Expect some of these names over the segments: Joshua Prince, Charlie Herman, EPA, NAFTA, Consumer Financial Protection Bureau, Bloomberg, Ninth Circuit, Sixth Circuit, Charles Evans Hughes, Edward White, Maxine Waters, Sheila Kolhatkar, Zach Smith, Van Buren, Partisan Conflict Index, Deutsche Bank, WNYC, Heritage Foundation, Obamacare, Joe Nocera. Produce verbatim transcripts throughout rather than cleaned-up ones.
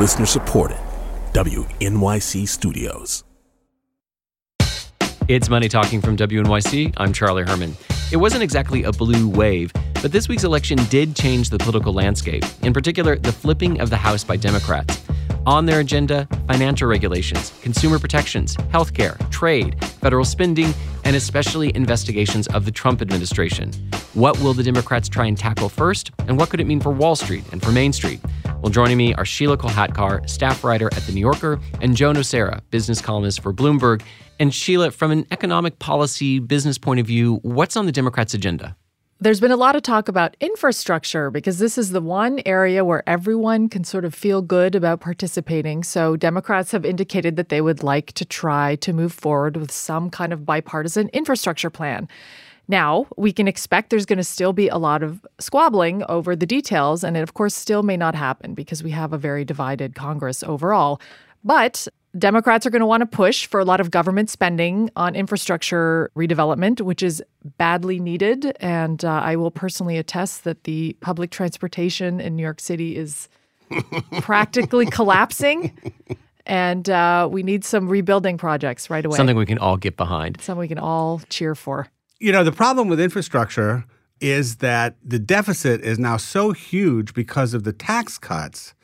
Listener supported, W N Y C Studios. It's Money Talking from W N Y C. I'm Charlie Herman. It wasn't exactly a blue wave, but this week's election did change the political landscape, in particular, the flipping of the House by Democrats. On their agenda, financial regulations, consumer protections, healthcare, trade, federal spending, and especially investigations of the Trump administration. What will the Democrats try and tackle first, and what could it mean for Wall Street and for Main Street? Well, joining me are Sheila Kolhatkar, staff writer at The New Yorker, and Joe Nocera, business columnist for Bloomberg. And Sheila, from an economic policy, business point of view, what's on the Democrats' agenda? There's been a lot of talk about infrastructure because this is the one area where everyone can sort of feel good about participating. So Democrats have indicated that they would like to try to move forward with some kind of bipartisan infrastructure plan. Now, we can expect there's going to still be a lot of squabbling over the details, and it, of course, still may not happen because we have a very divided Congress overall. But Democrats are going to want to push for a lot of government spending on infrastructure redevelopment, which is badly needed. And uh, I will personally attest that the public transportation in New York City is practically collapsing. And uh, we need some rebuilding projects right away. Something we can all get behind. Something we can all cheer for. You know, the problem with infrastructure is that the deficit is now so huge because of the tax cuts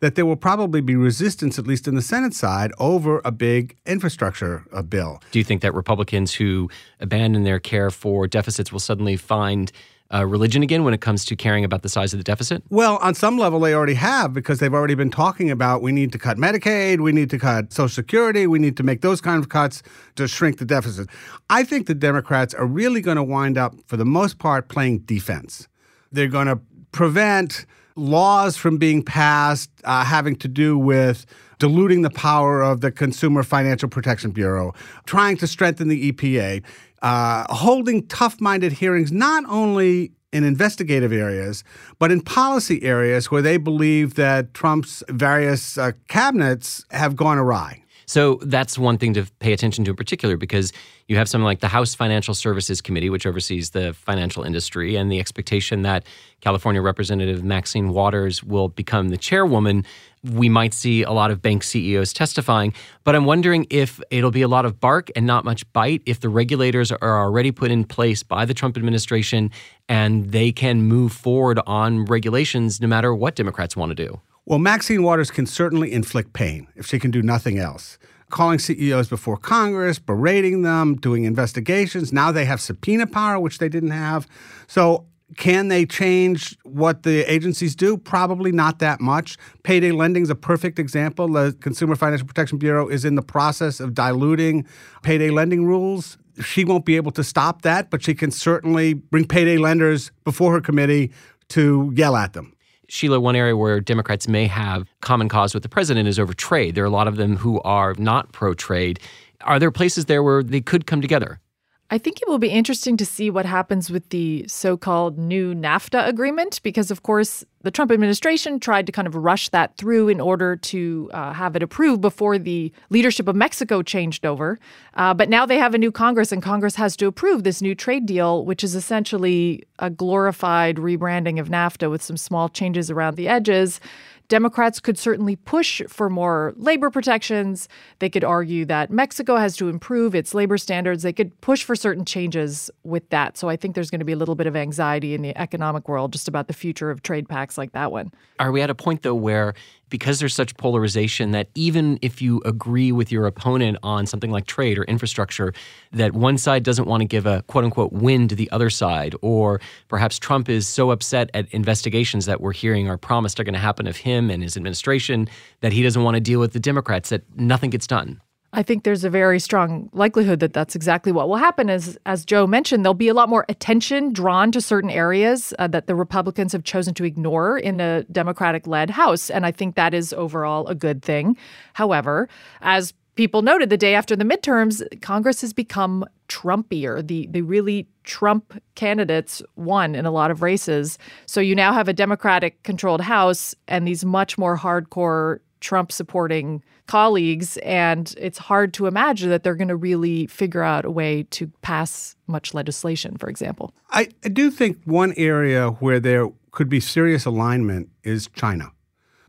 that there will probably be resistance, at least in the Senate side, over a big infrastructure bill. Do you think that Republicans who abandon their care for deficits will suddenly find uh, religion again when it comes to caring about the size of the deficit? Well, on some level, they already have, because they've already been talking about we need to cut Medicaid, we need to cut Social Security, we need to make those kind of cuts to shrink the deficit. I think the Democrats are really going to wind up, for the most part, playing defense. They're going to prevent laws from being passed uh, having to do with diluting the power of the Consumer Financial Protection Bureau, trying to strengthen the E P A, uh, holding tough-minded hearings not only in investigative areas, but in policy areas where they believe that Trump's various uh, cabinets have gone awry. So that's one thing to pay attention to in particular, because you have something like the House Financial Services Committee, which oversees the financial industry, and the expectation that California Representative Maxine Waters will become the chairwoman. We might see a lot of bank C E Os testifying, but I'm wondering if it'll be a lot of bark and not much bite, if the regulators are already put in place by the Trump administration and they can move forward on regulations no matter what Democrats want to do. Well, Maxine Waters can certainly inflict pain if she can do nothing else. Calling C E Os before Congress, berating them, doing investigations. Now they have subpoena power, which they didn't have. So can they change what the agencies do? Probably not that much. Payday lending is a perfect example. The Consumer Financial Protection Bureau is in the process of diluting payday lending rules. She won't be able to stop that, but she can certainly bring payday lenders before her committee to yell at them. Sheila, one area where Democrats may have common cause with the president is over trade. There are a lot of them who are not pro-trade. Are there places there where they could come together? I think it will be interesting to see what happens with the so-called new NAFTA agreement, because, of course, the Trump administration tried to kind of rush that through in order to uh, have it approved before the leadership of Mexico changed over. Uh, but now they have a new Congress, and Congress has to approve this new trade deal, which is essentially a glorified rebranding of NAFTA with some small changes around the edges. Democrats could certainly push for more labor protections. They could argue that Mexico has to improve its labor standards. They could push for certain changes with that. So I think there's going to be a little bit of anxiety in the economic world just about the future of trade pacts like that one. Are we at a point, though, where because there's such polarization that even if you agree with your opponent on something like trade or infrastructure, that one side doesn't want to give a quote-unquote win to the other side, or perhaps Trump is so upset at investigations that we're hearing are promised are going to happen of him and his administration that he doesn't want to deal with the Democrats, that nothing gets done? I think there's a very strong likelihood that that's exactly what will happen. As, as Joe mentioned, there'll be a lot more attention drawn to certain areas uh, that the Republicans have chosen to ignore in a Democratic-led House. And I think that is overall a good thing. However, as people noted, the day after the midterms, Congress has become Trumpier. The the really Trump candidates won in a lot of races. So you now have a Democratic-controlled House and these much more hardcore Trump-supporting colleagues, and it's hard to imagine that they're going to really figure out a way to pass much legislation, for example. I, I do think one area where there could be serious alignment is China,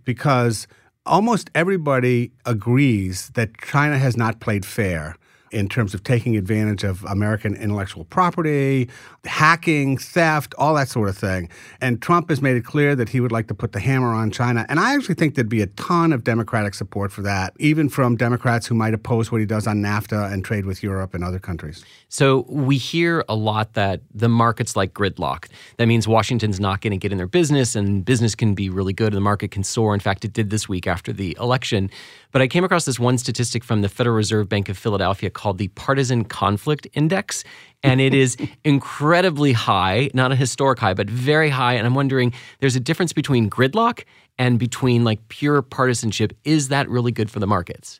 because almost everybody agrees that China has not played fair in terms of taking advantage of American intellectual property, hacking, theft, all that sort of thing. And Trump has made it clear that he would like to put the hammer on China. And I actually think there'd be a ton of Democratic support for that, even from Democrats who might oppose what he does on NAFTA and trade with Europe and other countries. So we hear a lot that the market's like gridlock. That means Washington's not going to get in their business, and business can be really good, and the market can soar. In fact, it did this week after the election. But I came across this one statistic from the Federal Reserve Bank of Philadelphia called the Partisan Conflict Index, and it is incredibly high, not a historic high, but very high. And I'm wondering, there's a difference between gridlock and between like pure partisanship. Is that really good for the markets?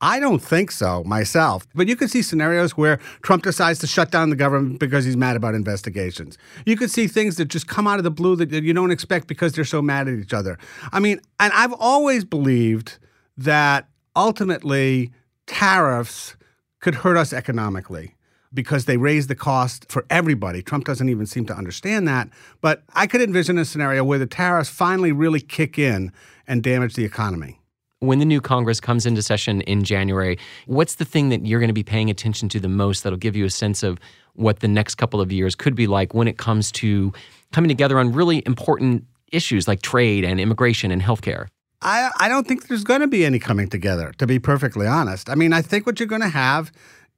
I don't think so myself. But you could see scenarios where Trump decides to shut down the government because he's mad about investigations. You could see things that just come out of the blue that you don't expect because they're so mad at each other. I mean, and I've always believed that ultimately tariffs could hurt us economically because they raise the cost for everybody. Trump doesn't even seem to understand that. But I could envision a scenario where the tariffs finally really kick in and damage the economy. When the new Congress comes into session in January, what's the thing that you're going to be paying attention to the most that'll give you a sense of what the next couple of years could be like when it comes to coming together on really important issues like trade and immigration and healthcare? I, I don't think there's going to be any coming together, to be perfectly honest. I mean, I think what you're going to have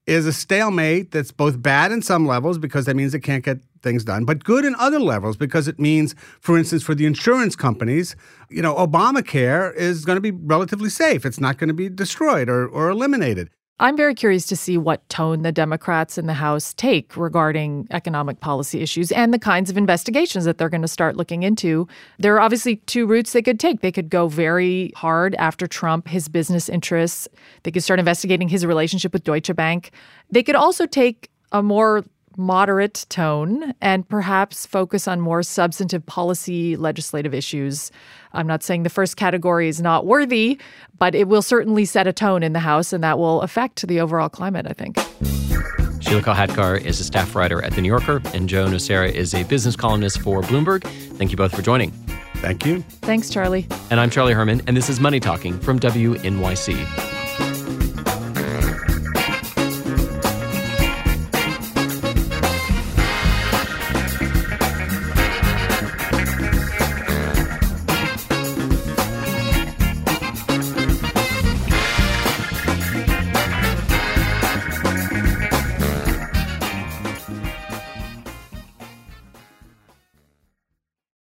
is a stalemate that's both bad in some levels because that means it can't get things done, but good in other levels because it means, for instance, for the insurance companies, you know, Obamacare is going to be relatively safe. It's not going to be destroyed or, or eliminated. I'm very curious to see what tone the Democrats in the House take regarding economic policy issues and the kinds of investigations that they're going to start looking into. There are obviously two routes they could take. They could go very hard after Trump, his business interests. They could start investigating his relationship with Deutsche Bank. They could also take a more moderate tone and perhaps focus on more substantive policy legislative issues. I'm not saying the first category is not worthy, but it will certainly set a tone in the House, and that will affect the overall climate, I think. Sheila Kolhatkar is a staff writer at The New Yorker, and Joe Nocera is a business columnist for Bloomberg. Thank you both for joining. Thank you. Thanks, Charlie. And I'm Charlie Herman, and this is Money Talking from W N Y C.